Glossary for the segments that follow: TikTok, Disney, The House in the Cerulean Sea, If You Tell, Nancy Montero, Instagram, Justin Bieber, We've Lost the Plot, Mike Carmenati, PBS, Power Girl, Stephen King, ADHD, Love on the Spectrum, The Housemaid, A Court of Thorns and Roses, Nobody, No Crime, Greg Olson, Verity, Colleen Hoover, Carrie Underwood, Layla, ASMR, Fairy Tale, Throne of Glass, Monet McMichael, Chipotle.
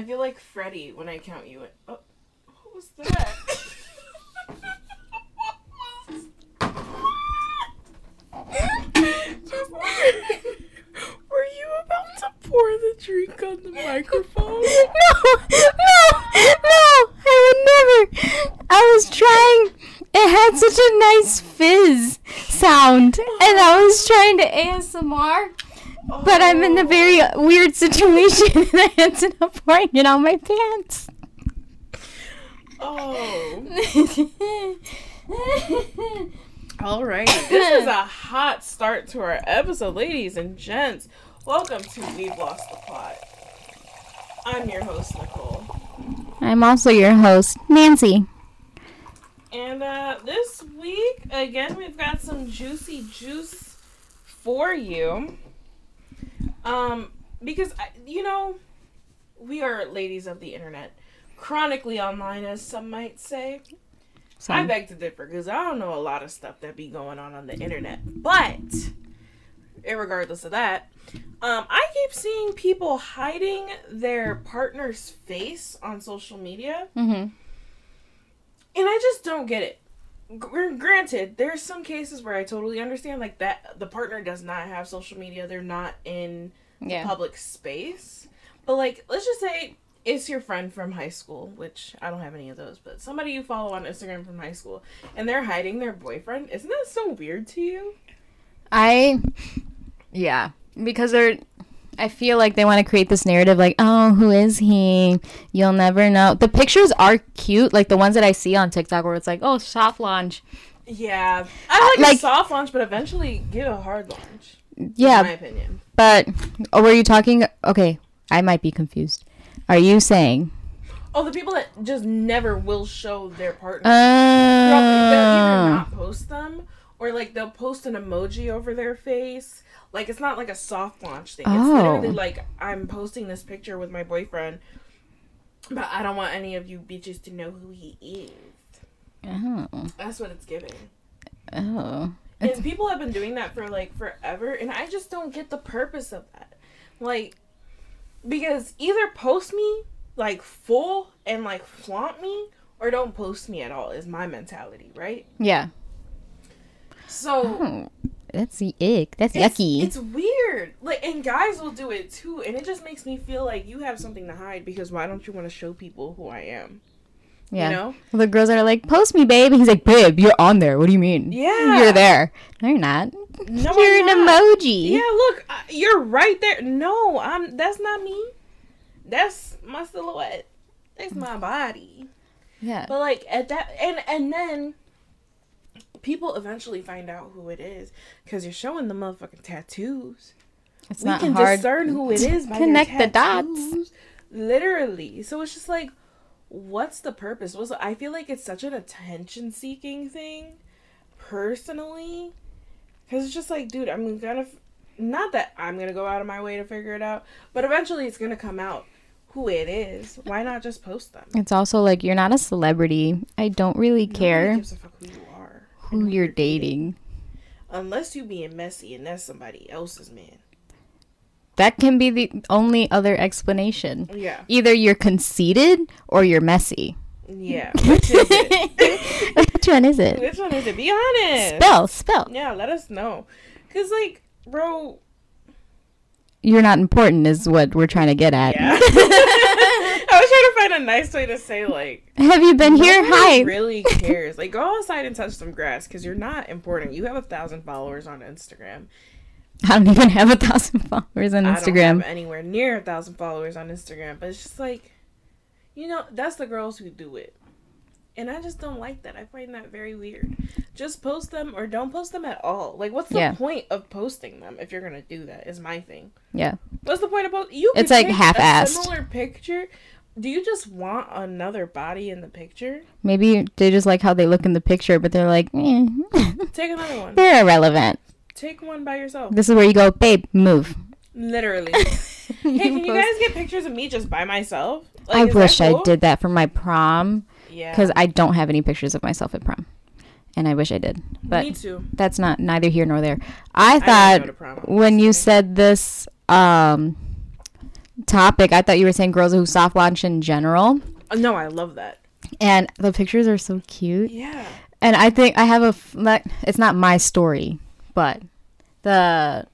I feel like Freddy when I count you in. Oh, what was that? Were you about to pour the drink on the microphone? No, I would never. I was trying. It had such a nice fizz sound, and I was trying to ASMR. But I'm in a very weird situation, and I ended up pouring it on my pants. Oh. All right. This is a hot start to our episode, ladies and gents. Welcome to We've Lost the Plot. I'm your host, Nicole. I'm also your host, Nancy. And this week, again, we've got some juicy juice for you. Because, you know, we are ladies of the internet. Chronically online, as some might say. Some. I beg to differ, because I don't know a lot of stuff that be going on the internet. But, irregardless of that, I keep seeing people hiding their partner's face on social media. Mm-hmm. And I just don't get it. Granted, there's some cases where I totally understand, like, that the partner does not have social media. They're not in the public space. But, like, let's just say it's your friend from high school, which I don't have any of those, but somebody you follow on Instagram from high school, and they're hiding their boyfriend. Isn't that so weird to you? Yeah. Because I feel like they want to create this narrative, like, oh, who is he? You'll never know. The pictures are cute, like the ones that I see on TikTok where it's like, oh, soft launch. Yeah. I like a soft launch, but eventually get a hard launch. Yeah. In my opinion. But, were you talking? Okay, I might be confused. Are you saying? Oh, the people that just never will show their partner. They'll either not post them, or, like, they'll post an emoji over their face. Like, it's not like a soft launch thing. It's literally like, I'm posting this picture with my boyfriend, but I don't want any of you bitches to know who he is. Oh. That's what it's giving. Oh. And people have been doing that for, like, forever, and I just don't get the purpose of that. Like, because either post me, like, full and, like, flaunt me, or don't post me at all is my mentality, right? Yeah. So... Oh. That's the ick. That's yucky. It's weird. Like, and guys will do it too, and it just makes me feel like you have something to hide, because why don't you want to show people who I am? Yeah. You know? Well, the girls that are like, post me, babe. He's like, babe, you're on there. What do you mean? Yeah. You're there. No, you're not. No, you're an emoji. Yeah, look, you're right there. No, that's not me. That's my silhouette. That's my body. Yeah. But, like, at that, and then... people eventually find out who it is because you're showing the motherfucking tattoos. It's not hard. We can discern who it is by connect the dots, literally. So it's just like, what's the purpose? I feel like it's such an attention-seeking thing, personally, because it's just like, dude, I'm gonna not that I'm gonna go out of my way to figure it out, but eventually it's gonna come out who it is. Why not just post them? It's also like, you're not a celebrity. I don't really care. Nobody gives a fuck who you are. Who you're dating. Unless you being messy and that's somebody else's man. That can be the only other explanation. Yeah. Either you're conceited or you're messy. Yeah. Which is it? Which one is it? Which one is it? Be honest. Spell. Yeah, let us know. Because, like, bro... You're not important is what we're trying to get at. Yeah. I was trying to find a nice way to say, like... Have you been here? Hi. Really cares. Like, go outside and touch some grass, because you're not important. You have 1,000 followers on Instagram. I don't even have 1,000 followers on Instagram. I don't have anywhere near 1,000 followers on Instagram. But it's just like, you know, that's the girls who do it. And I just don't like that. I find that very weird. Just post them or don't post them at all. Like, what's the point of posting them if you're going to do that is my thing. Yeah. What's the point of posting? It's like half-assed. Similar picture. Do you just want another body in the picture? Maybe they just like how they look in the picture, but they're like, eh. Take another one. They're irrelevant. Take one by yourself. This is where you go, babe, move. Literally. Hey, can you guys get pictures of me just by myself? Like, I wish I did that for my prom. Yeah. Because I don't have any pictures of myself at prom. And I wish I did. But me too. That's not neither here nor there. I thought when you said this... topic, I thought you were saying girls who soft launch in general. No, I love that. And the pictures are so cute. Yeah. And I think I have it's not my story, but the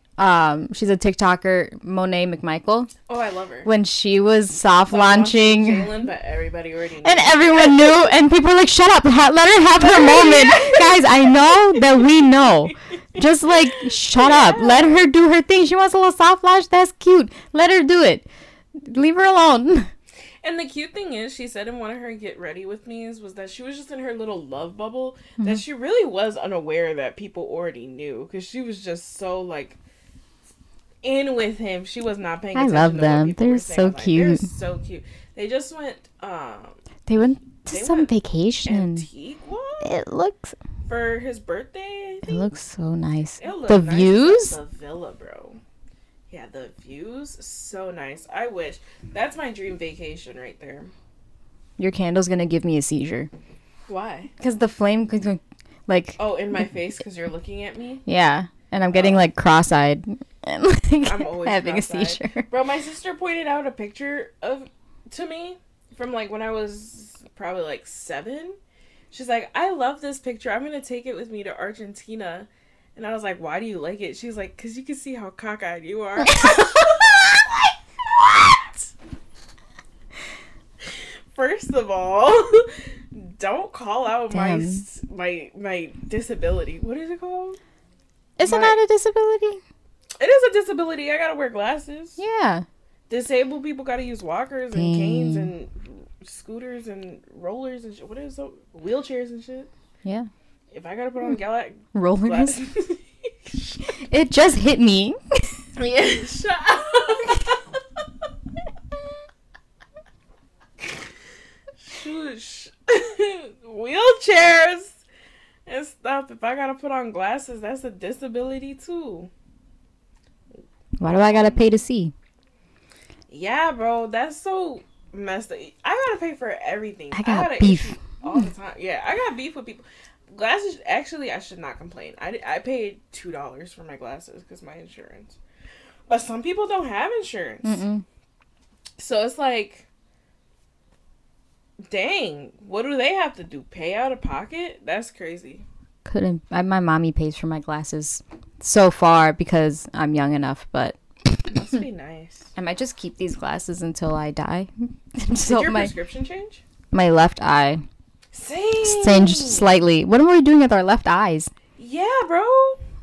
she's a TikToker, Monet McMichael. Oh, I love her. When she was soft launching Jaylen, but everybody already knew. And everyone knew, and people were like, shut up, let her have her moment. Guys, I know that we know. Just like, shut up. Let her do her thing. She wants a little soft launch. That's cute. Let her do it. Leave her alone. And the cute thing is, she said in one of her Get Ready With Me's was that she was just in her little love bubble, mm-hmm. that she really was unaware that people already knew, because she was just so, like, in with him. She was not paying attention. I love them. They're so cute. They're so cute. They just went, They went to some vacation. Antigua? It looks... For his birthday, I think. It looks so nice. The nice views? The villa, bro. Yeah, the views, so nice. I wish. That's my dream vacation right there. Your candle's going to give me a seizure. Why? Because the flame could, like... Oh, in my face because you're looking at me? Yeah, and I'm getting, like, cross-eyed. And, like, I'm always having cross-eyed. A seizure. Bro, my sister pointed out a picture to me from, like, when I was probably, like, 7. She's like, I love this picture. I'm going to take it with me to Argentina. And I was like, why do you like it? She's like, because you can see how cockeyed you are. Like, what? First of all, don't call out my disability. What is it called? Isn't that a disability? It is a disability. I got to wear glasses. Yeah. Disabled people got to use walkers and canes and scooters and rollers and shit. What is that? Wheelchairs and shit. Yeah. If I gotta put on rollers, it just hit me. Yeah, shut up. Shush. Wheelchairs and stuff. If I gotta put on glasses, that's a disability too. Why do I gotta pay to see? Yeah, bro, that's so messed up. I gotta pay for everything. I got beef all the time. Yeah, I got beef with people. Glasses, actually, I should not complain. I paid $2 for my glasses because my insurance. But some people don't have insurance. Mm-mm. So it's like, dang, what do they have to do? Pay out of pocket? That's crazy. My mommy pays for my glasses so far because I'm young enough, but. Must be nice. I might just keep these glasses until I die. So did your prescription change? My left eye. Singed slightly. What are we doing with our left eyes? Yeah, bro.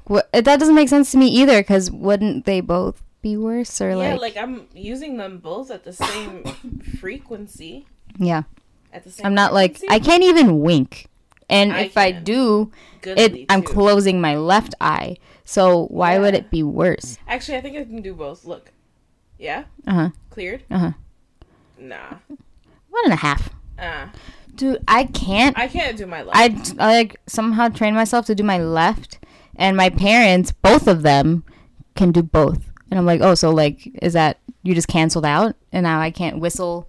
What, that doesn't make sense to me either, because wouldn't they both be worse? Or yeah, like I'm using them both at the same frequency. Yeah. At the same I'm not frequency? Like, I can't even wink. And I'm closing my left eye. So why would it be worse? Actually, I think I can do both. Look. Yeah? Uh-huh. Cleared? Uh-huh. Nah. 1.5. Dude, I can't do my left. I like somehow train myself to do my left, and my parents, both of them, can do both. And I'm like, oh, so like, is that you just canceled out, and now I can't whistle,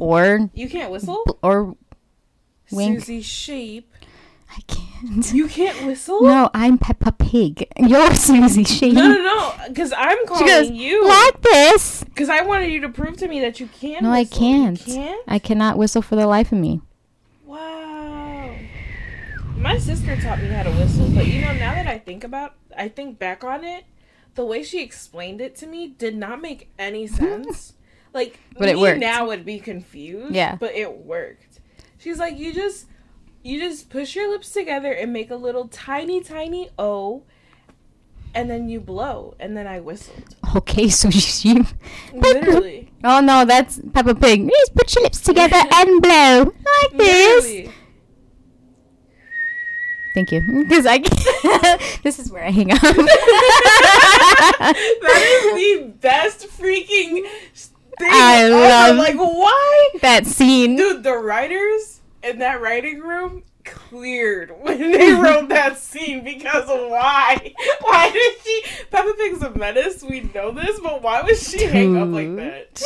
or you can't whistle, or wink. Susie Sheep. I can't. You can't whistle? No, I'm Peppa Pig. You're Susie Sheep. No, because I'm calling you. Like this. Because I wanted you to prove to me that you can whistle. No, I can't. You can't? I cannot whistle for the life of me. Wow. My sister taught me how to whistle, but you know, now that I think back on it, the way she explained it to me did not make any sense. Like, but it worked. Now would be confused. Yeah. But it worked. She's like, you just push your lips together and make a little tiny O, and then you blow, and then I whistled. Okay, so she literally. Oh no, that's Peppa Pig. Just put your lips together and blow like literally. This. Thank you, because I can't. This is where I hang up. That is the best freaking thing I love. Like, why that scene, dude? The writers. And that writing room cleared when they wrote that scene, because why? Why did she... Peppa Pig's a menace, we know this, but why would she hang up like that?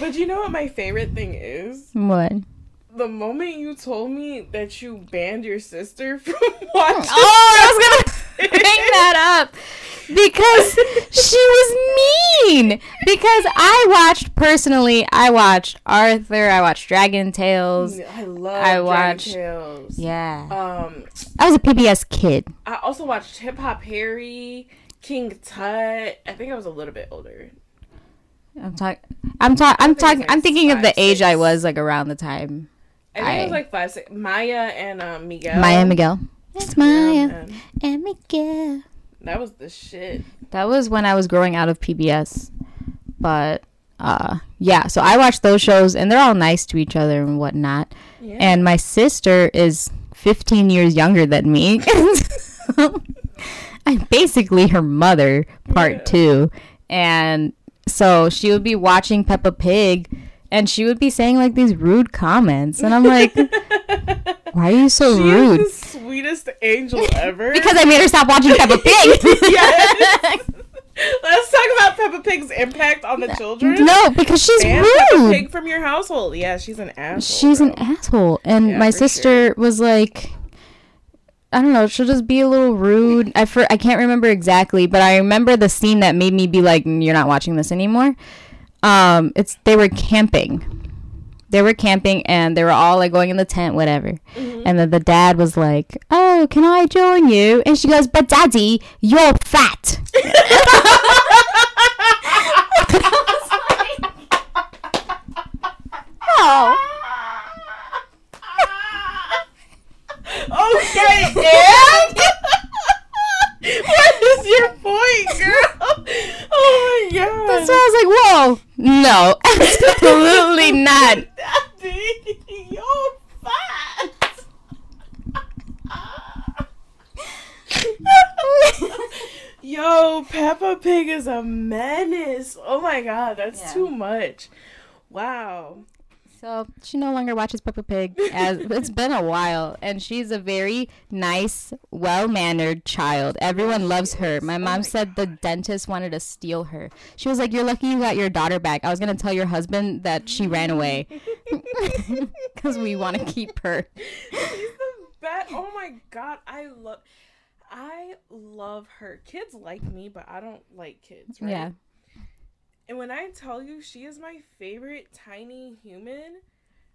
But you know what my favorite thing is? What? The moment you told me that you banned your sister from watching... Oh, I was gonna... bring that up because she was mean. Because I watched Arthur, I watched Dragon Tales. I love Dragon Tales. Yeah. I was a PBS kid. I also watched Hip Hop Harry, King Tut. I think I was a little bit older. I'm thinking of the age I was like around the time. I think it was like 5, 6. Maya and Miguel. It's Maya and Miguel. That was the shit. That was when I was growing out of PBS. But yeah, so I watched those shows and they're all nice to each other and whatnot. Yeah. And my sister is 15 years younger than me. I'm basically her mother, part two. And so she would be watching Peppa Pig and she would be saying like these rude comments. And I'm like, why are you so rude? Is the sweetest angel ever. Because I made her stop watching Peppa Pig. Yes. Let's talk about Peppa Pig's impact on the children. No, because she's rude. Peppa Pig from your household. Yeah, she's an asshole. She's an asshole. And yeah, my sister was like, I don't know, she'll just be a little rude. I can't remember exactly, but I remember the scene that made me be like, you're not watching this anymore. They were camping and they were all like going in the tent, whatever. Mm-hmm. And then the dad was like, oh, can I join you? And she goes, but daddy, you're fat. I was like, oh. Okay, and what is your point, girl? Oh my god! That's why I was like, "Whoa, no, absolutely not." Daddy, you're fat. Yo, Peppa Pig is a menace. Oh my god, that's too much. Wow. So she no longer watches Peppa Pig. It's been a while, and she's a very nice, well-mannered child. Everyone loves her. My mom said the dentist wanted to steal her. She was like, "You're lucky you got your daughter back. I was gonna tell your husband that she ran away because we want to keep her." She's the best. Oh my god, I love her. Kids like me, but I don't like kids. Right? Yeah. And when I tell you, she is my favorite tiny human,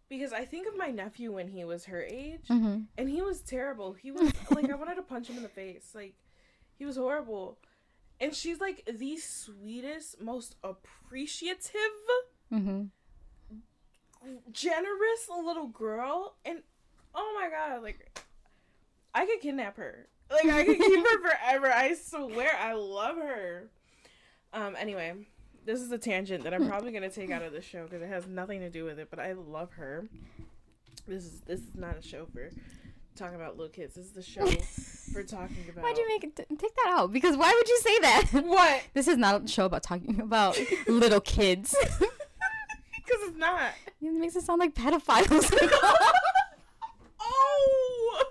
because I think of my nephew when he was her age, mm-hmm. and he was terrible. He was, like, I wanted to punch him in the face. Like, he was horrible. And she's, like, the sweetest, most appreciative, mm-hmm. generous little girl. And, oh, my God, like, I could kidnap her. Like, I could keep her forever. I swear, I love her. Anyway. This is a tangent that I'm probably going to take out of the show because it has nothing to do with it, but I love her. This is not a show for talking about little kids. This is the show for talking about... Why'd you make it... Take that out, because why would you say that? What? This is not a show about talking about little kids. Because it's not. It makes it sound like pedophiles. Oh!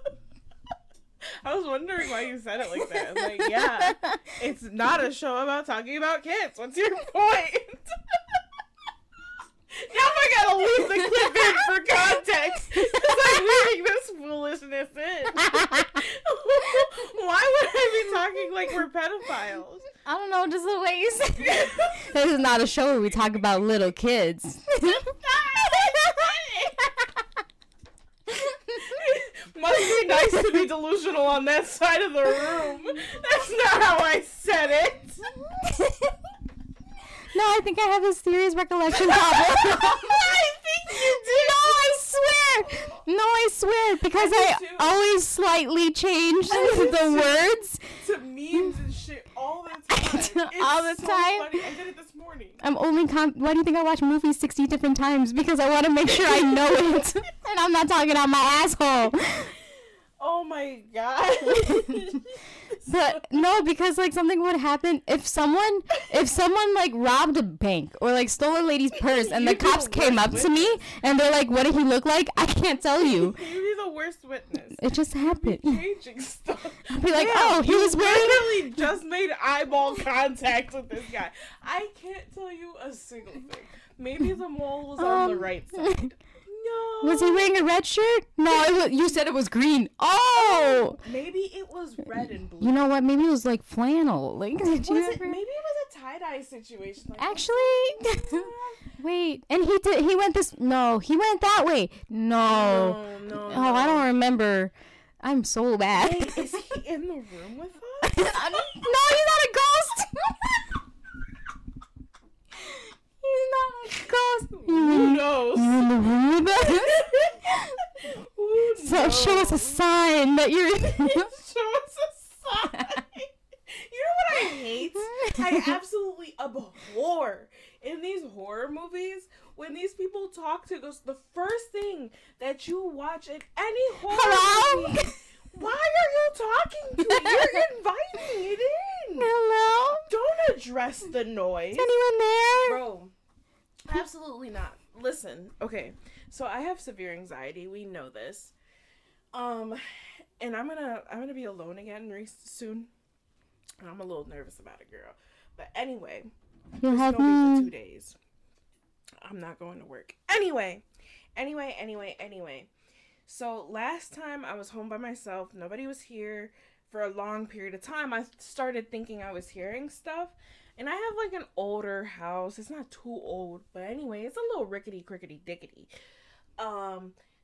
I was wondering why you said it like that. I'm like, yeah, it's not a show about talking about kids. What's your point? Now I gotta leave the clip in for context. It's like leaving this foolishness in. Why would I be talking like we're pedophiles? I don't know, just the way you said it. This is not a show where we talk about little kids. Must be nice to be delusional on that side of the room. That's not how I said it. No, I think I have a serious recollection problem. I think you do. No, I swear. Because I always slightly change the words. To memes and shit all the time. Funny. I did it this morning. I'm only... Why do you think I watch movies 60 different times? Because I want to make sure I know it. And I'm not talking out my asshole. Oh my god. But no, because like something would happen if someone like robbed a bank or like stole a lady's purse and the cops came up to me and they're like, what did he look like? I can't tell you. You'd be the worst witness. It just happened. Changing stuff. I'd be like, yeah, oh, he was wearing... literally just made eyeball contact with this guy. I can't tell you a single thing. Maybe the mole was on the right side. No. Was he wearing a red shirt? No, you said it was green. Oh! Maybe it was red and blue. You know what? Maybe it was like flannel. Like, maybe it was a tie-dye situation. Like, actually, wait. And he went this... No, he went that way. No. Oh, I don't remember. I'm so bad. Wait, is he in the room with us? No, he's not a ghost! He's not a ghost. Who knows? You're in the room. Who knows? So show us a sign that you're. Show us a sign. You know what I hate? I absolutely abhor in these horror movies when these people talk to ghosts. The first thing that you watch in any horror movie. Why are you talking to me? You're inviting it in. Hello? Don't address the noise. Is anyone there? Bro, absolutely not. Listen, okay, so I have severe anxiety. We know this. And I'm gonna be alone again soon. And I'm a little nervous about it, girl. But anyway, you'll have me for 2 days. I'm not going to work. Anyway. So last time I was home by myself, nobody was here for a long period of time. I started thinking I was hearing stuff, and I have like an older house. It's not too old, but anyway, it's a little rickety, crickety, dickety.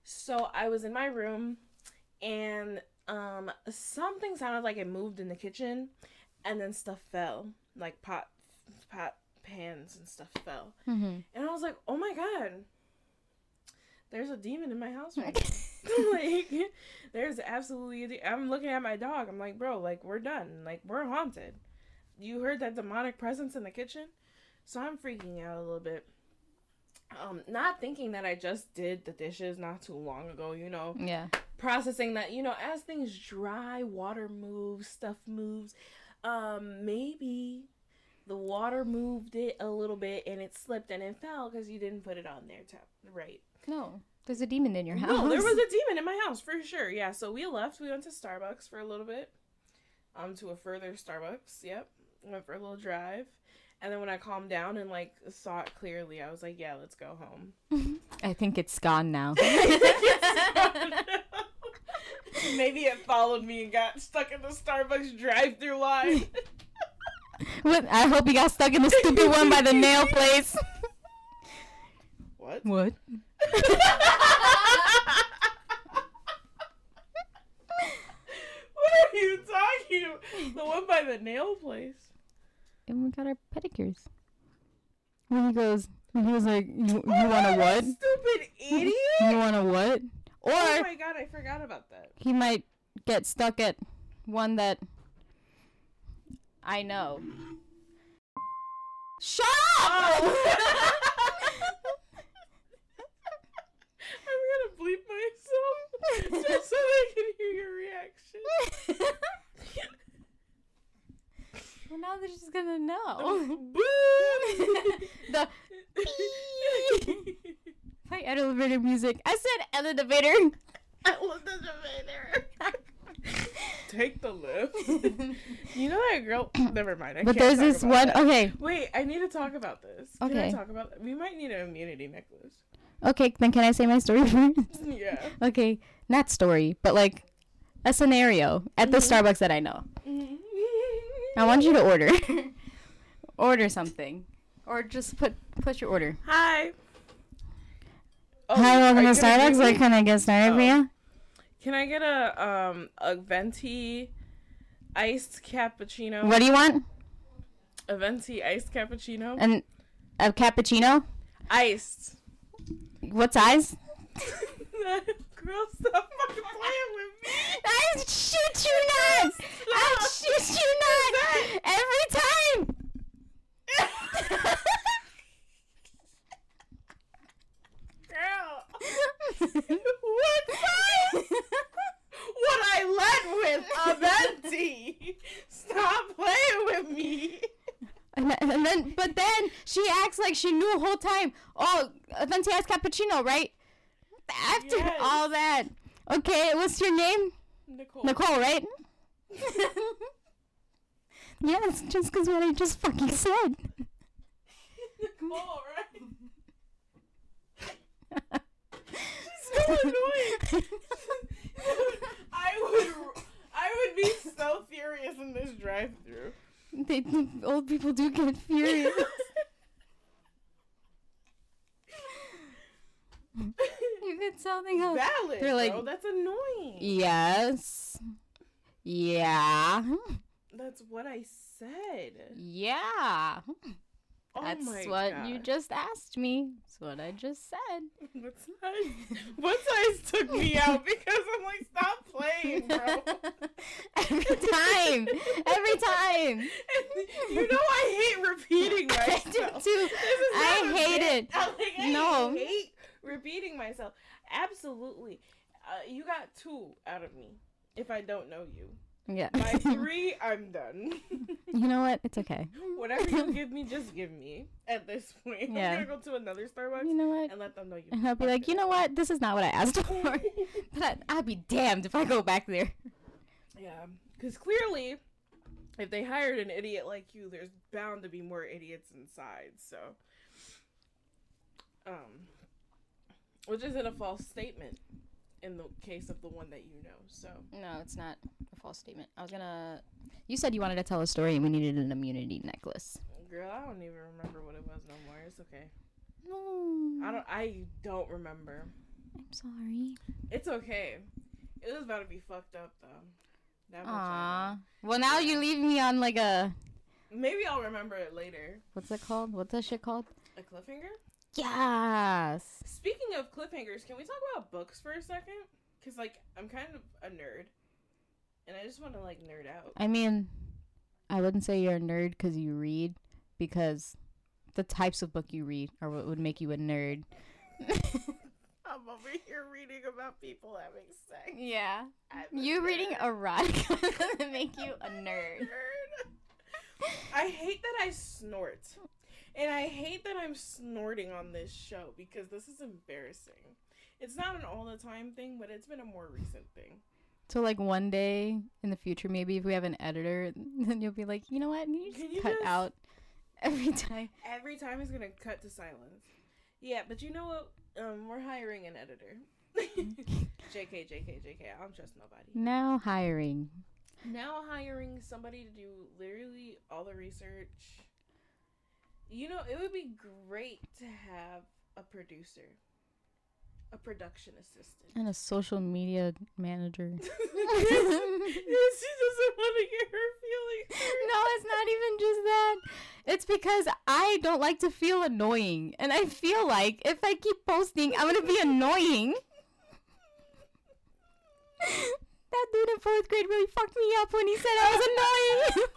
So I was in my room, and something sounded like it moved in the kitchen, and then stuff fell, like pot pans and stuff fell, and I was like, oh my god. There's a demon in my house right now. Like, there's absolutely a I'm looking at my dog. I'm like, bro, like, we're done. Like, we're haunted. You heard that demonic presence in the kitchen? So I'm freaking out a little bit. Not thinking that I just did the dishes not too long ago, you know. Yeah. Processing that, you know, as things dry, water moves, stuff moves. Maybe the water moved it a little bit and it slipped and it fell because you didn't put it on there, right? No, there's a demon in your house. No, there was a demon in my house, for sure. Yeah, so we left. We went to Starbucks for a little bit. To a further Starbucks, yep. Went for a little drive. And then when I calmed down and, like, saw it clearly, I was like, yeah, let's go home. I think it's gone now. Maybe it followed me and got stuck in the Starbucks drive-thru line. What? I hope you got stuck in the stupid one by the nail place. What? What are you talking about? The one by the nail place. And we got our pedicures. When he was like, you want a what? Stupid idiot. You want a what? Or oh my god, I forgot about that. He might get stuck at one that I know. Shut up! Oh. I'm gonna bleep myself just so I can hear your reaction. Well, now they're just gonna know. The play elevator music. I said elevator. I was the elevator. Take the lift. You know that girl. Never mind. But there's this one. Okay. Wait, I need to talk about this. Can I talk about that? We might need an immunity necklace. Okay, then can I say my story first? Yeah. Okay, not story, but like a scenario at the Starbucks that I know. I want you to order something, or just put your order. Hi. Oh, hi, welcome to Starbucks. Like, can I get started for you? Can I get a venti iced cappuccino? What do you want? A venti iced cappuccino. And a cappuccino. Iced. What size? Girl, stop fucking playing with me. I shit you not. I shit you not. Every time. Girl. What size? What I led with, a venti. Stop playing with me. But then she acts like she knew the whole time. Oh, a venti iced cappuccino, right? After all that. Okay, what's your name? Nicole, right? Yes, just because what I just fucking said. Nicole, right? annoying. I would be so furious in this drive-thru. Old people do get furious. You could tell they go. Valid, they're like, bro, that's annoying. Yes. Yeah. That's what I said. Yeah. Oh, that's what God. You just asked me. That's what I just said. What size took me out because I'm like, stop playing, bro. Every time. You know I hate repeating myself. I do too. I hate it. I hate repeating myself. Absolutely. You got 2 out of me if I don't know you. Yeah. By 3, I'm done. You know what? It's okay. Whatever you give me, just give me at this point. Yeah. I'm going to go to another Starbucks, you know what? And let them know you. And I'll be like, you know what? This is not what I asked for. But I'd be damned if I go back there. Yeah. Because clearly, if they hired an idiot like you, there's bound to be more idiots inside. So, which isn't a false statement. In the case of the one that you know, so. No, it's not a false statement. You said you wanted to tell a story and we needed an immunity necklace. Girl, I don't even remember what it was no more. It's okay. No. I don't remember. I'm sorry. It's okay. It was about to be fucked up, though. That much. Aww. Well, now you leave me on like a... Maybe I'll remember it later. What's it called? What's that shit called? A cliffhanger? Yes. Speaking of cliffhangers, can we talk about books for a second? Because, like, I'm kind of a nerd. And I just want to, like, nerd out. I mean, I wouldn't say you're a nerd because you read. Because the types of book you read are what would make you a nerd. I'm over here reading about people having sex. Yeah. You reading erotica would make you a nerd. I hate that I snort. And I hate that I'm snorting on this show because this is embarrassing. It's not an all-the-time thing, but it's been a more recent thing. So, like, one day in the future, maybe if we have an editor, then you'll be like, you know what? Can you just cut out every time. Every time is going to cut to silence. Yeah, but you know what? We're hiring an editor. JK. I don't trust nobody. Now hiring somebody to do literally all the research. You know, it would be great to have a producer, a production assistant. And a social media manager. She doesn't want to get her feelings hurt. No, it's not even just that. It's because I don't like to feel annoying. And I feel like if I keep posting, I'm going to be annoying. That dude in 4th grade really fucked me up when he said I was annoying.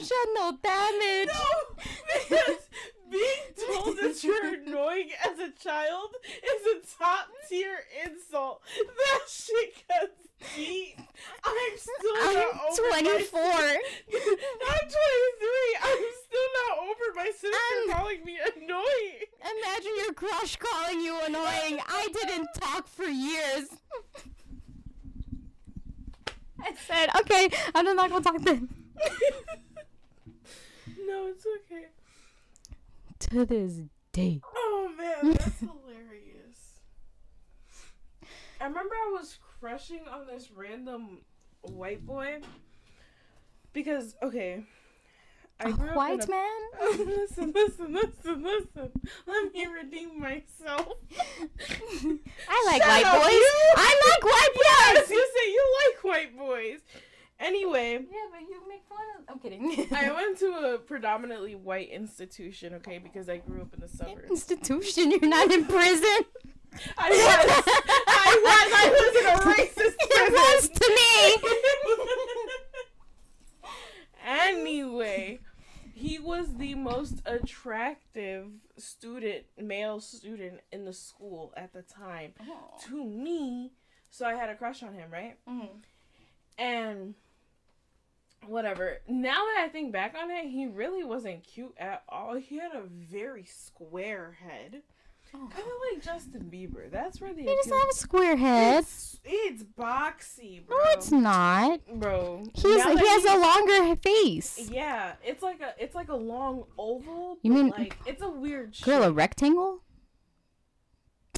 Emotional damage. No, because being told that you're annoying as a child is a top tier insult. That shit gets deep. I'm 23. I'm still not over my sister calling me annoying. Imagine your crush calling you annoying. I didn't talk for years. I said, okay, I'm not going to talk then. No, it's okay. To this day. Oh, man, that's hilarious. I remember I was crushing on this random white boy because, okay. I grew up a white man? Listen. Let me redeem myself. I like white boys. Yes, you say you like white boys. Anyway. Yeah, but you make fun of... I'm kidding. I went to a predominantly white institution, okay, because I grew up in the suburbs. Institution? You're not in prison? I was in a racist prison. It was to me. Anyway... He was the most attractive male student in the school at the time to me. So I had a crush on him, right? Mm-hmm. And whatever. Now that I think back on it, he really wasn't cute at all. He had a very square head. Kind of like Justin Bieber. That's where he doesn't have a square head. It's, It's boxy, bro. No, it's not, bro. He has a longer face. Yeah, it's like a long oval. You mean like it's a weird shape. Girl, a rectangle?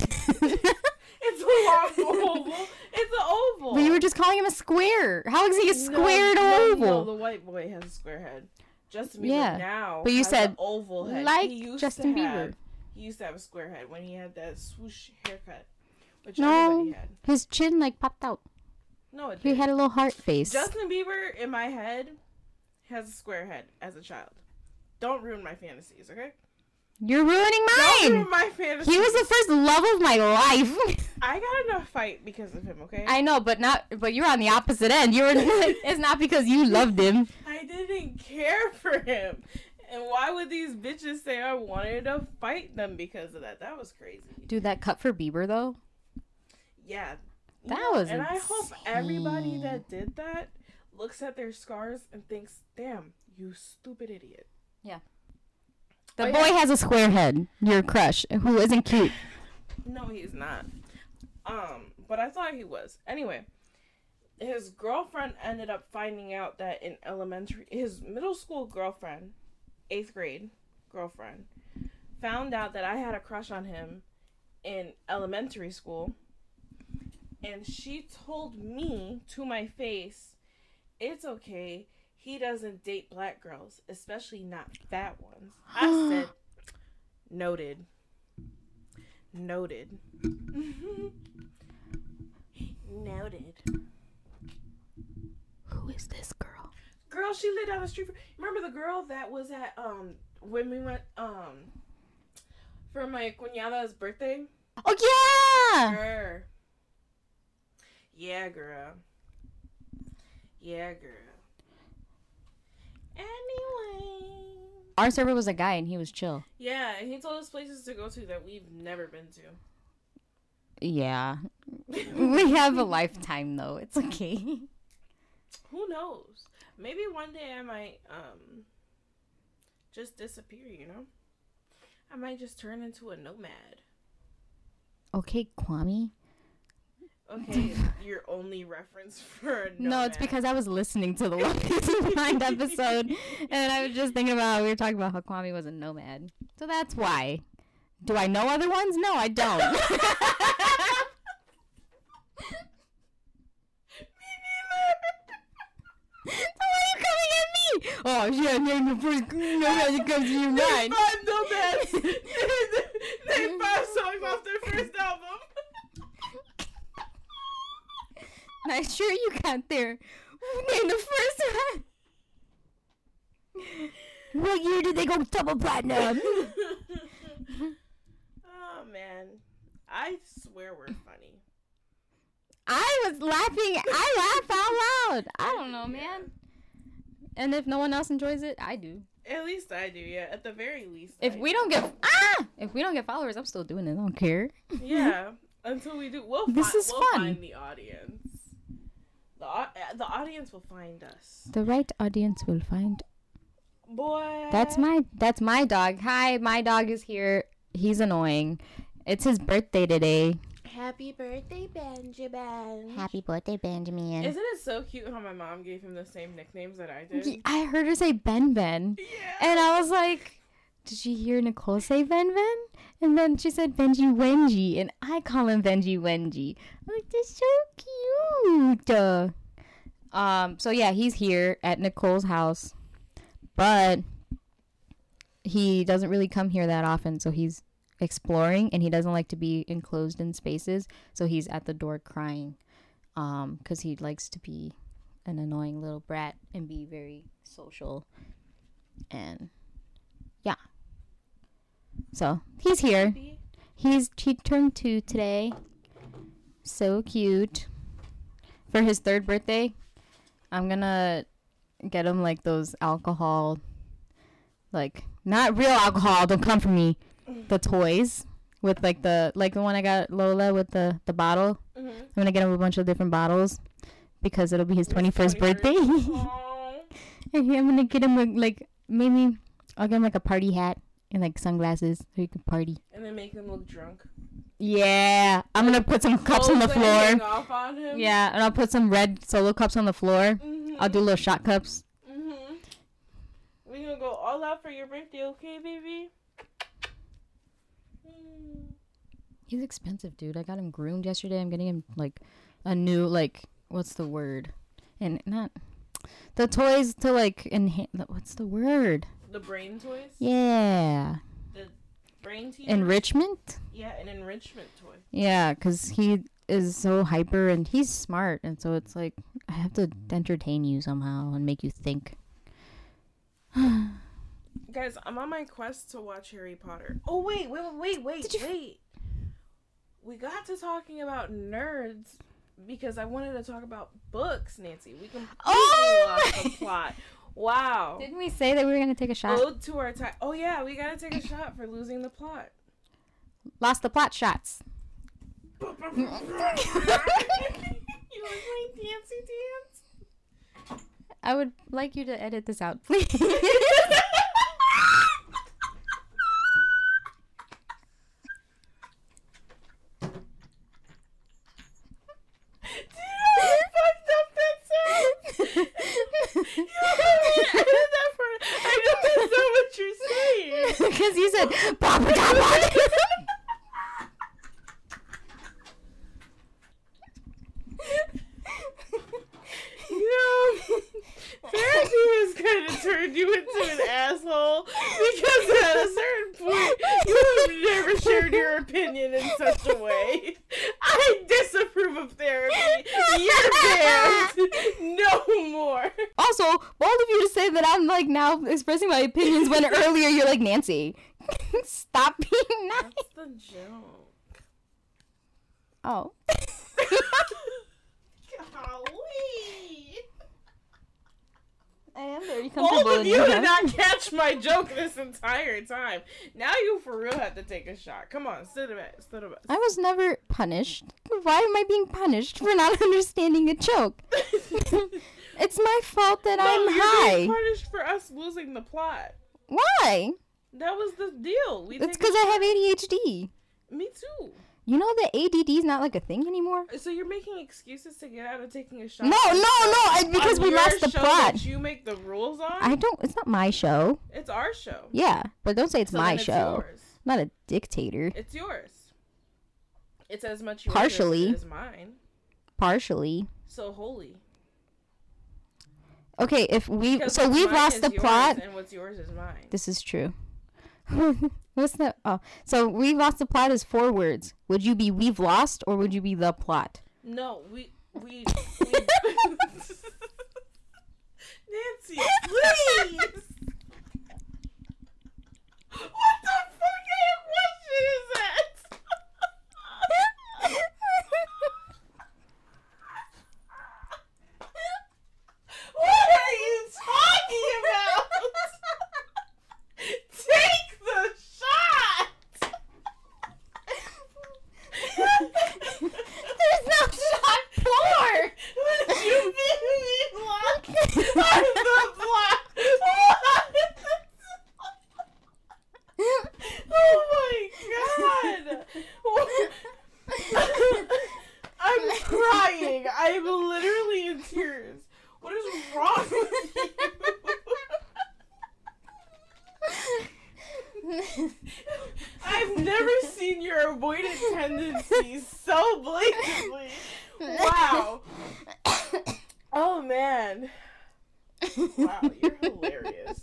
It's a long oval. It's an oval. But you were just calling him a square. How is he a squared oval? No, the white boy has a square head. Justin Bieber now. But you said an oval head. Like Justin Bieber. He used to have a square head when he had that swoosh haircut. Which everybody had. His chin like popped out. No, it didn't. He had a little heart face. Justin Bieber, in my head, has a square head as a child. Don't ruin my fantasies, okay? You're ruining mine! Don't ruin my fantasies. He was the first love of my life. I got in a fight because of him, okay? I know, but you're on the opposite end. It's not because you loved him. I didn't care for him. And why would these bitches say I wanted to fight them because of that? That was crazy. Dude, that cut for Bieber, though? Yeah. That was insane. I hope everybody that did that looks at their scars and thinks, damn, you stupid idiot. Yeah. The boy has a square head, your crush, who isn't cute. No, he's not. But I thought he was. Anyway, his girlfriend ended up finding out that in his middle school girlfriend, 8th grade girlfriend, found out that I had a crush on him in elementary school. And she told me to my face, it's okay. He doesn't date black girls, especially not fat ones. I said, noted. Noted. Who is this girl? Girl, she lived down the street. Remember the girl that was at, when we went, for my cuñada's birthday? Oh, yeah! Her. Yeah, girl. Anyway. Our server was a guy, and he was chill. Yeah, and he told us places to go to that we've never been to. Yeah. We have a lifetime, though. It's okay. Who knows? Maybe one day I might just disappear, you know? I might just turn into a nomad. Okay, Kwame. Okay, your only reference for nomad. No, it's because I was listening to the Love Is Blind episode, and I was just thinking about, we were talking about how Kwame was a nomad. So that's why. Do I know other ones? No, I don't. Me neither. So why are you coming at me? Oh, yeah, nobody comes to your mind. There's 5 nomads. They 5 songs off their first album. I'm sure you got there. Name the first one. What year did they go double platinum? Oh, man. I swear we're funny. I was laughing. I laugh out loud. I don't know, man. And if no one else enjoys it, I do. At least I do, yeah. At the very least. If we don't get followers, I'm still doing it. I don't care. Yeah. Until we do. We'll find the audience. The audience will find us. The right audience will find. Boy. That's my dog. Hi, my dog is here. He's annoying. It's his birthday today. Happy birthday, Benjamin. Happy birthday, Benjamin. Isn't it so cute how my mom gave him the same nicknames that I did? I heard her say Ben Ben. Yeah. And I was like, did she hear Nicole say Ben Ben? And then she said Benji Wenji, and I call him Benji Wenji. I'm like, that's so cute. So yeah, he's here at Nicole's house, but he doesn't really come here that often. So he's exploring, and he doesn't like to be enclosed in spaces. So he's at the door crying, because he likes to be an annoying little brat and be very social, and yeah. So he's here. He turned 2 today. So cute. For his 3rd birthday, I'm gonna get him like those alcohol, like not real alcohol. Don't come for me. The toys with like the one I got Lola with the bottle. Mm-hmm. I'm gonna get him a bunch of different bottles because it'll be his 21st birthday. And I'm gonna get him I'll get him like a party hat. And, like, sunglasses so he can party. And then make him look drunk. Yeah, I'm gonna put some cups on the floor. Off on him. Yeah, and I'll put some red Solo cups on the floor. Mm-hmm. I'll do little shot cups. Mm-hmm. We're gonna go all out for your birthday, okay, baby? Mm. He's expensive, dude. I got him groomed yesterday. I'm getting him like a new, like, what's the word? And not the toys to like enhance. What's the word? The brain toys. Yeah. Brain team? Enrichment? Yeah, an enrichment toy. Yeah, because he is so hyper and he's smart. And so it's like, I have to entertain you somehow and make you think. Guys, I'm on my quest to watch Harry Potter. Oh, wait. We got to talking about nerds because I wanted to talk about books, Nancy. We completely lost the plot. Wow. Didn't we say that we were going to take a shot? Ode to our time. Oh, yeah. We got to take a shot for losing the plot. Lost the plot shots. You look like Dancy Dance. I would like you to edit this out, please. Because you said, Papa got one. You know, Verity was going to turn you into an asshole because at a certain point you have never shared your opinion in such a way. I disapprove of therapy. You're banned. No more. Also, bold of you to say that I'm like now expressing my opinions when earlier you're like, Nancy, stop being nice. That's the joke. Oh. Golly. I am very comfortable. Both of you did not catch my joke this entire time. Now you for real have to take a shot. Come on, sit back. I was never punished. Why am I being punished for not understanding a joke? It's my fault that I'm high. You're punished for us losing the plot. Why? That was the deal. It's because I have ADHD. Me too. You know that ADD is not like a thing anymore? So you're making excuses to get out of taking a shot? No. Because we lost the plot. That you make the rules on? I don't. It's not my show. It's our show. Yeah, but don't say it's my show. Yours. I'm not a dictator. It's yours. It's as much yours as mine. Partially. So holy. Okay, we've lost the plot. And what's yours is mine. This is true. What's that? Oh, so we've lost the plot is 4 words. Would you be we've lost or would you be the plot? No, we Nancy, please. What the fuck kind of question is that? What are you talking about? Take the shot! There's no shot for! Would you be blocked? I'm the block! Oh my god! I'm crying! I'm literally in tears. What is wrong with you? I've never seen your avoidant tendencies so blatantly. Wow. Oh, man. Wow, you're hilarious.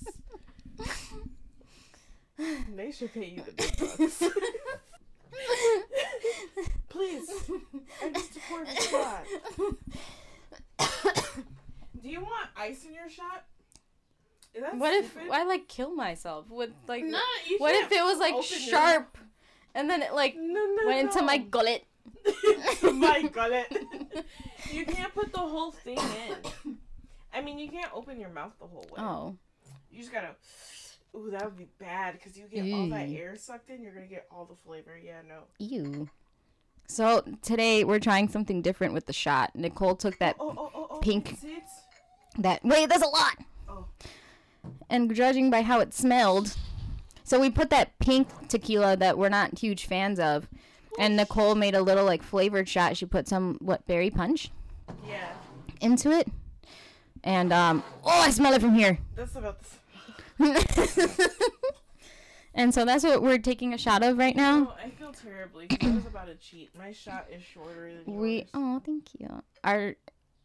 They should pay you the big bucks. Please. I just poured a shot. Do you want ice in your shot? What stupid? If I like kill myself with like? No, what if it was like sharp, and then it like went into my gullet? My gullet. You can't put the whole thing in. I mean, you can't open your mouth the whole way. Oh. You just gotta. Ooh, that would be bad because you get all that air sucked in. You're gonna get all the flavor. Yeah, no. Ew. So today we're trying something different with the shot. Nicole took that pink. That wait, there's a lot. Oh. And judging by how it smelled, so we put that pink tequila that we're not huge fans of And Nicole made a little like flavored shot. She put some berry punch? Yeah. Into it. And oh, I smell it from here. That's about the smell. And so that's what we're taking a shot of right now. Oh, I feel terribly. I was about to cheat. My shot is shorter than yours. Oh, thank you.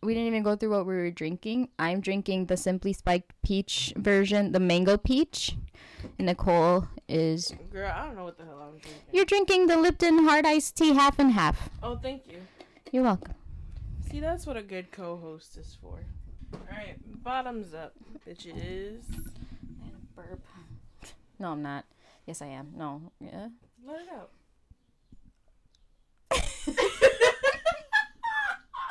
We didn't even go through what we were drinking. I'm drinking the Simply Spiked Peach version, the Mango Peach. And Nicole is... Girl, I don't know what the hell I'm drinking. You're drinking the Lipton Hard Iced Tea half and half. Oh, thank you. You're welcome. See, that's what a good co-host is for. All right, bottoms up, bitches. I'm gonna burp. No, I'm not. Yes, I am. No. Yeah. Let it out.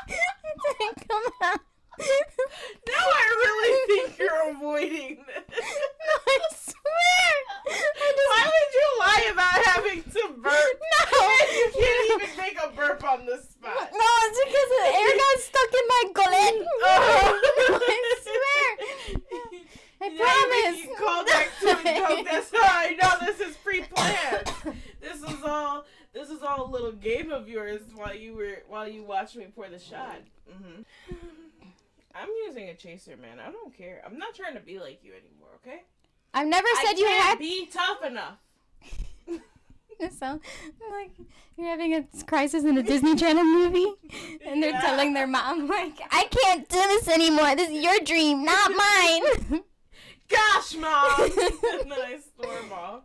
It didn't come out. Now I really think you're avoiding this. No, I swear. Why would you lie about having to burp? No. You can't even make a burp on the spot. No, it's because the air got stuck in my gullet. Oh. I swear. I promise. You call back to it. That's how I know this is pre-planned. This is all a little game of yours while you watched me pour the shot. Mm-hmm. I'm using a chaser, man. I don't care. I'm not trying to be like you anymore, okay? I've never said you had to be tough enough. It sounds like you're having a crisis in a Disney Channel movie, and they're telling their mom, like, I can't do this anymore. This is your dream, not mine. Gosh, Mom. And then I storm off.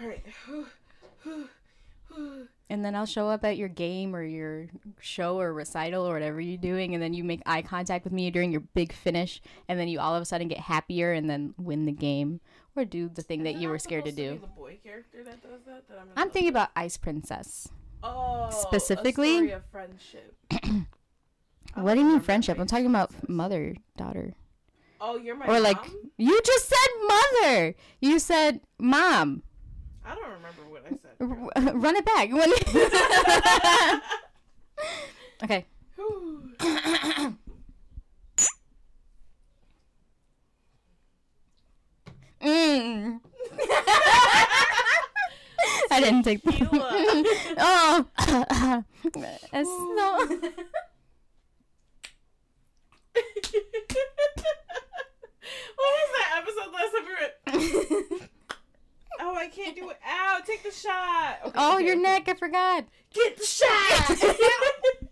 All right. And then I'll show up at your game or your show or recital or whatever you're doing, and then you make eye contact with me during your big finish, and then you all of a sudden get happier and then win the game or do the thing that you were scared to do. Be the boy character that does that? I'm thinking about Ice Princess. Oh, specifically. A story of friendship. What do you mean friendship? I'm talking about mother, daughter. Oh, you're my mom? Or like, you just said mother. You said mom. I don't remember what I said. Run it back. Okay. I didn't take the... Oh. It's so... What was that episode last time we were... Oh, I can't do it. Ow, take the shot. Okay, your neck. I forgot. Get the shot.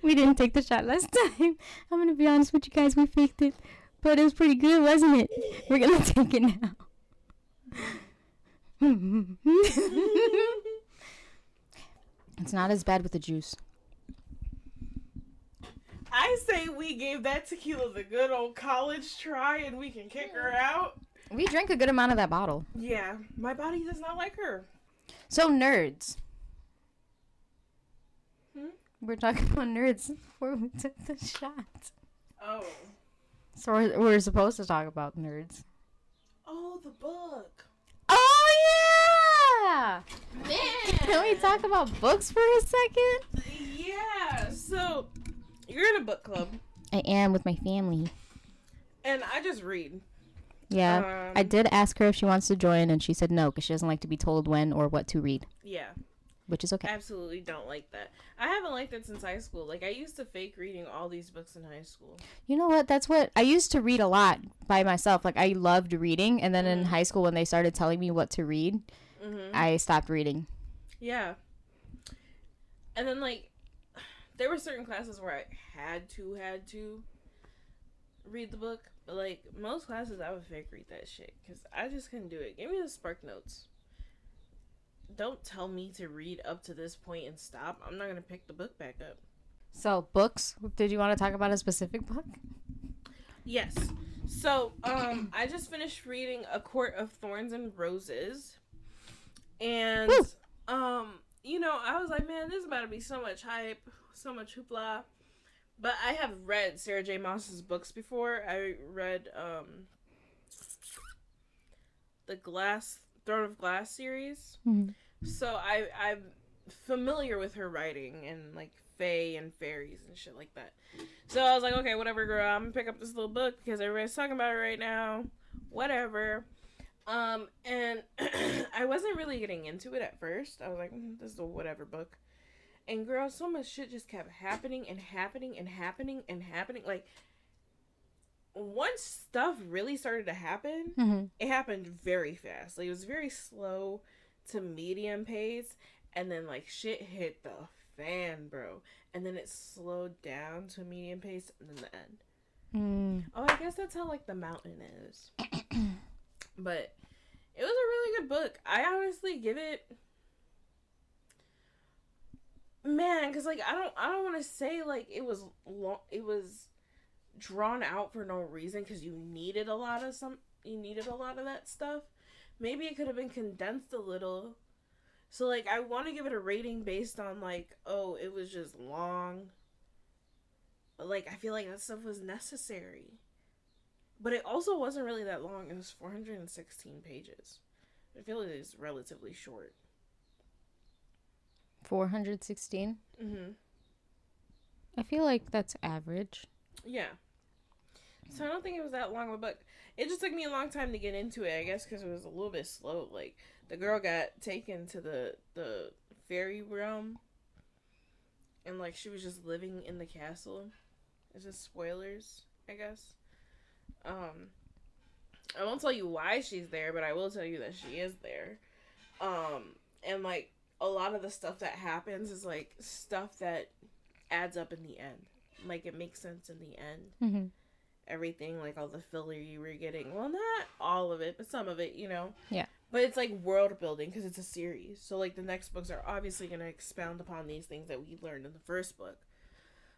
We didn't take the shot last time. I'm going to be honest with you guys. We faked it. But it was pretty good, wasn't it? We're going to take it now. It's not as bad with the juice. I say we gave that tequila the good old college try and we can kick her out. We drank a good amount of that bottle. Yeah, my body does not like her. So nerds. We're talking about nerds before we took the shot. Oh. So we're supposed to talk about nerds. Oh, the book. Oh, yeah! Man. Can we talk about books for a second? Yeah, so you're in a book club. I am, with my family. And I just read. Yeah, I did ask her if she wants to join, and she said no, because she doesn't like to be told when or what to read. Yeah. Which is okay. Absolutely don't like that. I haven't liked it since high school. Like, I used to fake reading all these books in high school. You know what? That's what... I used to read a lot by myself. Like, I loved reading, and then in high school, when they started telling me what to read, I stopped reading. Yeah. And then, like, there were certain classes where I had to read the book. But, like, most classes, I would fake read that shit. Because I just couldn't do it. Give me the Spark Notes. Don't tell me to read up to this point and stop. I'm not going to pick the book back up. So, books. Did you want to talk about a specific book? Yes. So, I just finished reading A Court of Thorns and Roses. And, you know, I was like, man, this is about to be so much hype. So much hoopla. But I have read Sarah J. Maas's books before. I read the Throne of Glass series. Mm-hmm. So I'm familiar with her writing and, like, fae and fairies and shit like that. So I was like, okay, whatever, girl. I'm going to pick up this little book because everybody's talking about it right now. Whatever. And I wasn't really getting into it at first. I was like, this is a whatever book. And girl, so much shit just kept happening and happening and happening and happening. Like, once stuff really started to happen, mm-hmm. it happened very fast. Like, it was very slow to medium pace. And then, like, shit hit the fan, bro. And then it slowed down to medium pace. And then the end. Mm. Oh, I guess that's how, like, The Mountain is. But it was a really good book. I honestly give it... Man, because, like, I don't want to say, like, it was long, it was drawn out for no reason, because you needed a lot of that stuff. Maybe it could have been condensed a little. So, like, I want to give it a rating based on, like, oh, it was just long. But, like, I feel like that stuff was necessary. But it also wasn't really that long. It was 416 pages. I feel like it's relatively short. 416? Mm-hmm. I feel like that's average. Yeah. So I don't think it was that long of a book. It just took me a long time to get into it, I guess, because it was a little bit slow. Like, the girl got taken to the fairy realm. And, like, she was just living in the castle. It's just spoilers, I guess. I won't tell you why she's there, but I will tell you that she is there. And, like, a lot of the stuff that happens is, like, stuff that adds up in the end. Like, it makes sense in the end. Mm-hmm. Everything, like, all the filler you were getting. Well, not all of it, but some of it, you know? Yeah. But it's, like, world building, because it's a series. So, like, the next books are obviously going to expound upon these things that we learned in the first book.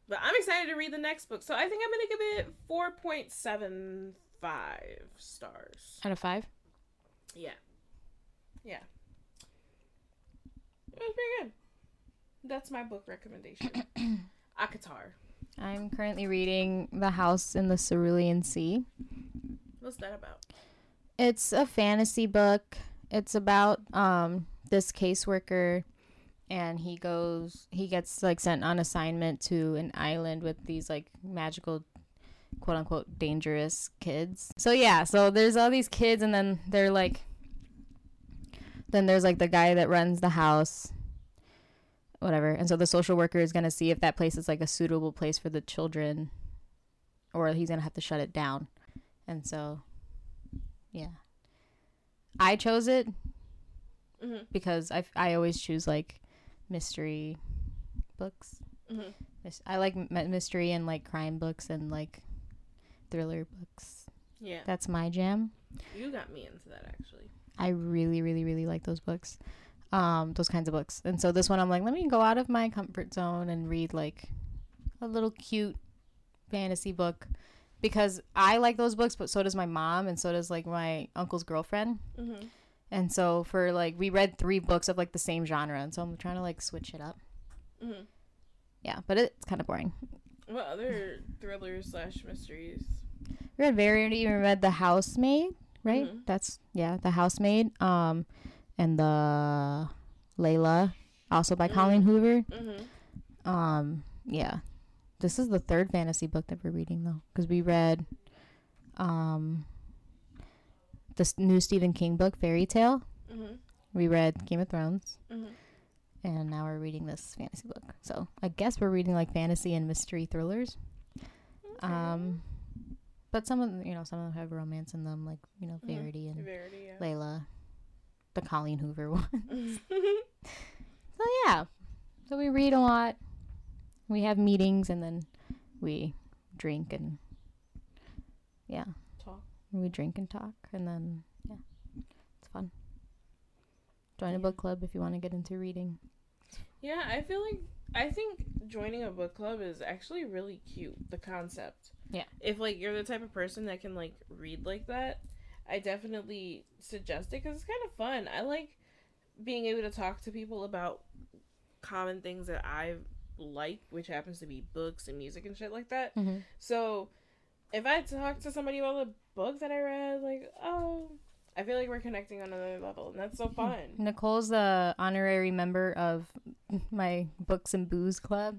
But I'm excited to read the next book. So I think I'm going to give it 4.75 stars. Out of 5? Yeah. Yeah. It was pretty good. That's my book recommendation. Akatar. I'm currently reading The House in the Cerulean Sea. What's that about? It's a fantasy book. It's about this caseworker, and he gets like sent on assignment to an island with these like magical, quote unquote, dangerous kids. So yeah, so there's all these kids, and then they're like, then there's like the guy that runs the house, whatever. And so the social worker is going to see if that place is like a suitable place for the children, or he's going to have to shut it down. And so, yeah, I chose it mm-hmm. because I always choose like mystery books. Mm-hmm. I like mystery and like crime books and like thriller books. Yeah. That's my jam. You got me into that, actually. I really, really, really like those books, those kinds of books. And so this one, I'm like, let me go out of my comfort zone and read like a little cute fantasy book, because I like those books, but so does my mom, and so does like my uncle's girlfriend. Mm-hmm. And so for like, we read 3 books of like the same genre, and so I'm trying to like switch it up. Mm-hmm. Yeah, but it's kind of boring. What other thrillers / mysteries? We read Verity. We read The Housemaid. Right? Mm-hmm. That's, yeah, The Housemaid, and the Layla, also by mm-hmm. Colleen Hoover. Mm-hmm. Yeah. This is the 3rd fantasy book that we're reading, though, because we read this new Stephen King book, Fairy Tale. Mm-hmm. We read Game of Thrones. Mm-hmm. And now we're reading this fantasy book. So I guess we're reading, like, fantasy and mystery thrillers. Okay. But some of them, you know, some of them have romance in them, like, you know, Verity mm-hmm. and Verity, yeah. Layla, the Colleen Hoover ones. So yeah, so we read a lot. We have meetings, and then we drink and yeah, talk. We drink and talk, and then yeah, it's fun. Join a book club if you want to get into reading. Yeah, I think joining a book club is actually really cute. The concept. Yeah. If, like, you're the type of person that can, like, read like that, I definitely suggest it, because it's kind of fun. I like being able to talk to people about common things that I like, which happens to be books and music and shit like that. Mm-hmm. So, if I talk to somebody about the book that I read, like, oh, I feel like we're connecting on another level, and that's so fun. Nicole's the honorary member of my Books and Booze Club.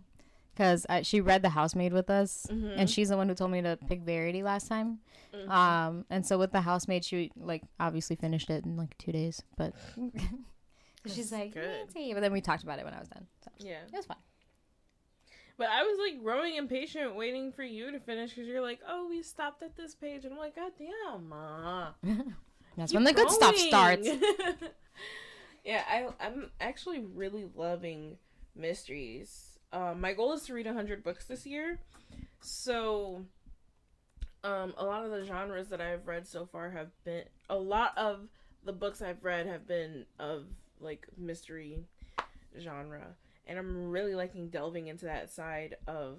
because she read The Housemaid with us, mm-hmm. and she's the one who told me to pick Verity last time. Mm-hmm. And so with The Housemaid, she like obviously finished it in like 2 days, but she's like, good. But then we talked about it when I was done. So. Yeah, it was fun. But I was like growing impatient, waiting for you to finish because you're like, oh, we stopped at this page, and I'm like, god damn, ma. That's when the good stuff starts. Yeah, I'm actually really loving mysteries. My goal is to read 100 books this year. So, a lot of the genres that I've read so far have been... A lot of the books I've read have been of, like, mystery genre. And I'm really liking delving into that side of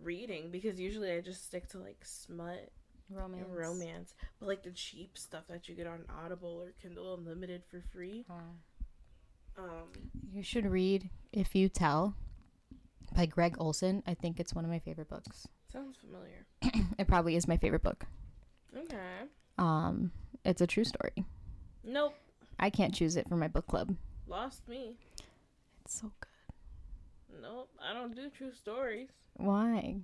reading because usually I just stick to, like, smut. Romance. But, like, the cheap stuff that you get on Audible or Kindle Unlimited for free. You should read If You Tell by Greg Olson. I think it's one of my favorite books. Sounds familiar. It probably is my favorite book. Okay. It's a true story. Nope. I can't choose it for my book club. Lost me. It's so good. Nope. I don't do true stories. Why?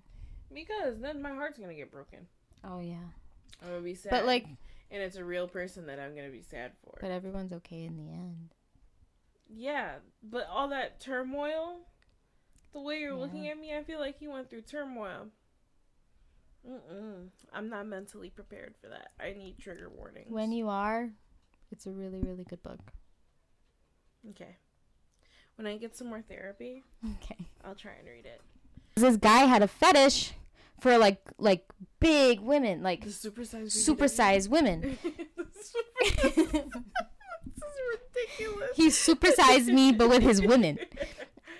Because then my heart's going to get broken. Oh, yeah. I'm going to be sad. But, like... And it's a real person that I'm going to be sad for. But everyone's okay in the end. Yeah, but all that turmoil, the way you're looking at me, I feel like you went through turmoil. I'm not mentally prepared for that. I need trigger warnings. When you are, it's a really, really good book. Okay. When I get some more therapy, okay, I'll try and read it. This guy had a fetish for like big women, like supersized women. This is ridiculous. He supersized me, but with his women.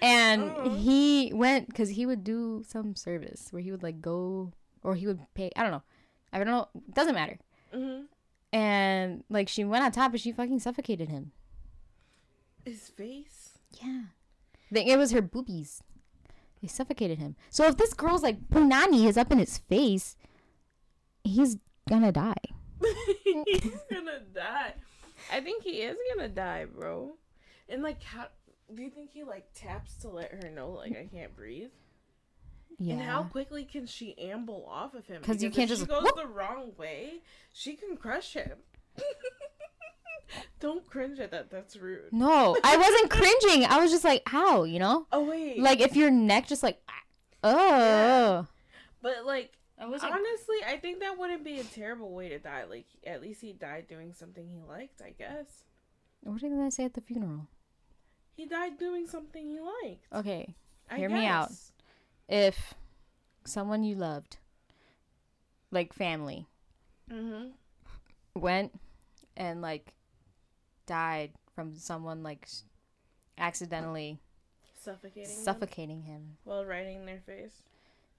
And he went because he would do some service where he would like go or he would pay. I don't know. It doesn't matter. Mm-hmm. And like she went on top and she fucking suffocated him. His face? Yeah. It was her boobies. They suffocated him. So if this girl's like punani is up in his face, he's gonna die. I think he is gonna die, bro. And, like, how do you think he, like, taps to let her know, like, I can't breathe? Yeah. And how quickly can she amble off of him? Because you can't if just... she goes the wrong way, she can crush him. Don't cringe at that. That's rude. No, I wasn't cringing. I was just like, how, you know? Oh, wait. Like, if your neck just, like, oh. Yeah. But, like... Honestly, I think that wouldn't be a terrible way to die. Like, at least he died doing something he liked, I guess. What did I say at the funeral? He died doing something he liked. Okay, hear me out. If someone you loved, like family, mm-hmm. went and, like, died from someone, like, accidentally suffocating him. While riding in their face?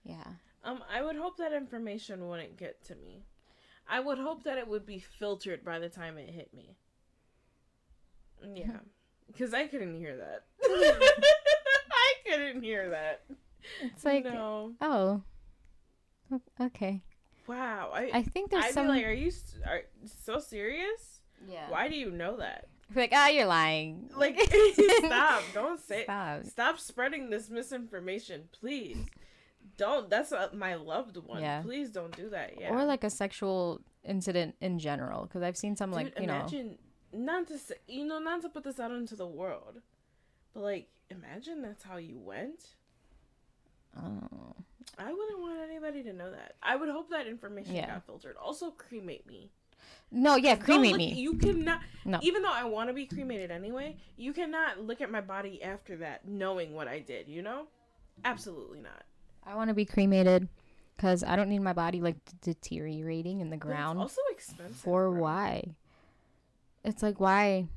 Yeah. I would hope that information wouldn't get to me. I would hope that it would be filtered by the time it hit me. Yeah. Because I couldn't hear that. I couldn't hear that. It's like, no. Oh. Okay. Wow. I think there's some... I'd be like, are you so serious? Yeah. Why do you know that? Like, you're lying. Like, stop. Don't say... Stop spreading this misinformation, please. Don't. That's my loved one. Yeah. Please don't do that. Yeah. Or like a sexual incident in general, because I've seen some not to put this out into the world, but like imagine that's how you went. Oh. I wouldn't want anybody to know that. I would hope that information got filtered. Also, cremate me. No, yeah, cremate me. You cannot. No. Even though I want to be cremated anyway, you cannot look at my body after that knowing what I did. You know, absolutely not. I want to be cremated because I don't need my body, like, deteriorating in the ground. It's also expensive. For why? It's like, why?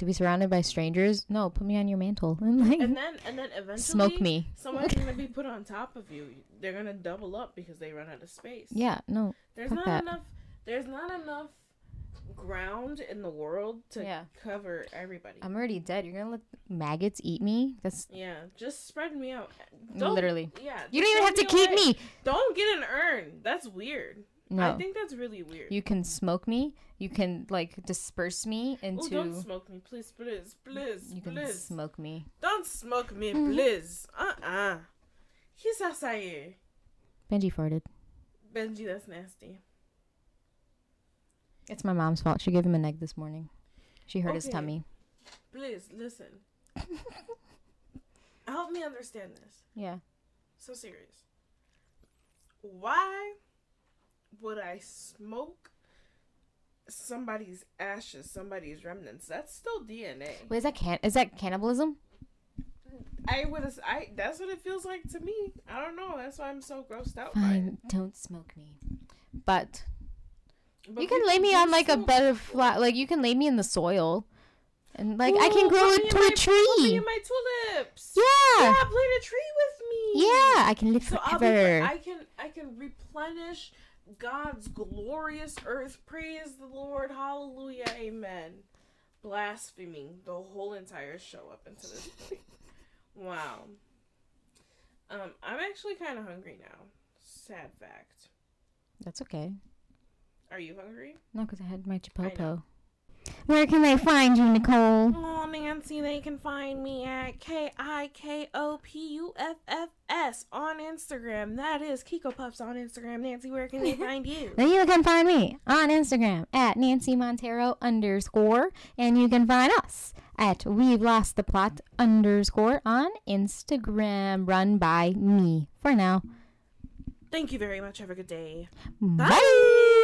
To be surrounded by strangers? No, put me on your mantle. And, like, and then eventually... Smoke me. Someone's going to be put on top of you. They're going to double up because they run out of space. Yeah, no. There's not enough ground in the world to cover everybody. I'm already dead. You're gonna let maggots eat me? That's just spread me out. Literally. You don't even have to keep me. Don't get an urn. That's weird. No. I think that's really weird. You can smoke me. You can, like, disperse me into... Oh, don't smoke me, please, please, please, please. You can smoke me. Don't smoke me, please. Uh-uh. He's outside here. Benji farted. Benji, that's nasty. It's my mom's fault. She gave him an egg this morning. She hurt his tummy. Please, listen. Help me understand this. Yeah. So serious. Why would I smoke somebody's ashes, somebody's remnants? That's still DNA. Wait, is that cannibalism? That's what it feels like to me. I don't know. That's why I'm so grossed out. Fine, by it. Don't smoke me. But you can lay me on like a bed of flat. Like you can lay me in the soil, and like, ooh, I can grow into a tree. Put me in my tulips. Yeah. Yeah, plant a tree with me. Yeah, I can live forever. I can replenish God's glorious earth. Praise the Lord. Hallelujah. Amen. Blaspheming the whole entire show up until this point. Wow. I'm actually kind of hungry now. Sad fact. That's okay. Are you hungry? No, because I had my chipotle. Where can they find you, Nicole? Oh, Nancy, they can find me at KIKOPUFFS on Instagram. That is Kiko Puffs on Instagram. Nancy, where can they find you? You can find me on Instagram at NancyMontero_. And you can find us at We've Lost the Plot _ on Instagram. Run by me for now. Thank you very much. Have a good day. Bye. Bye.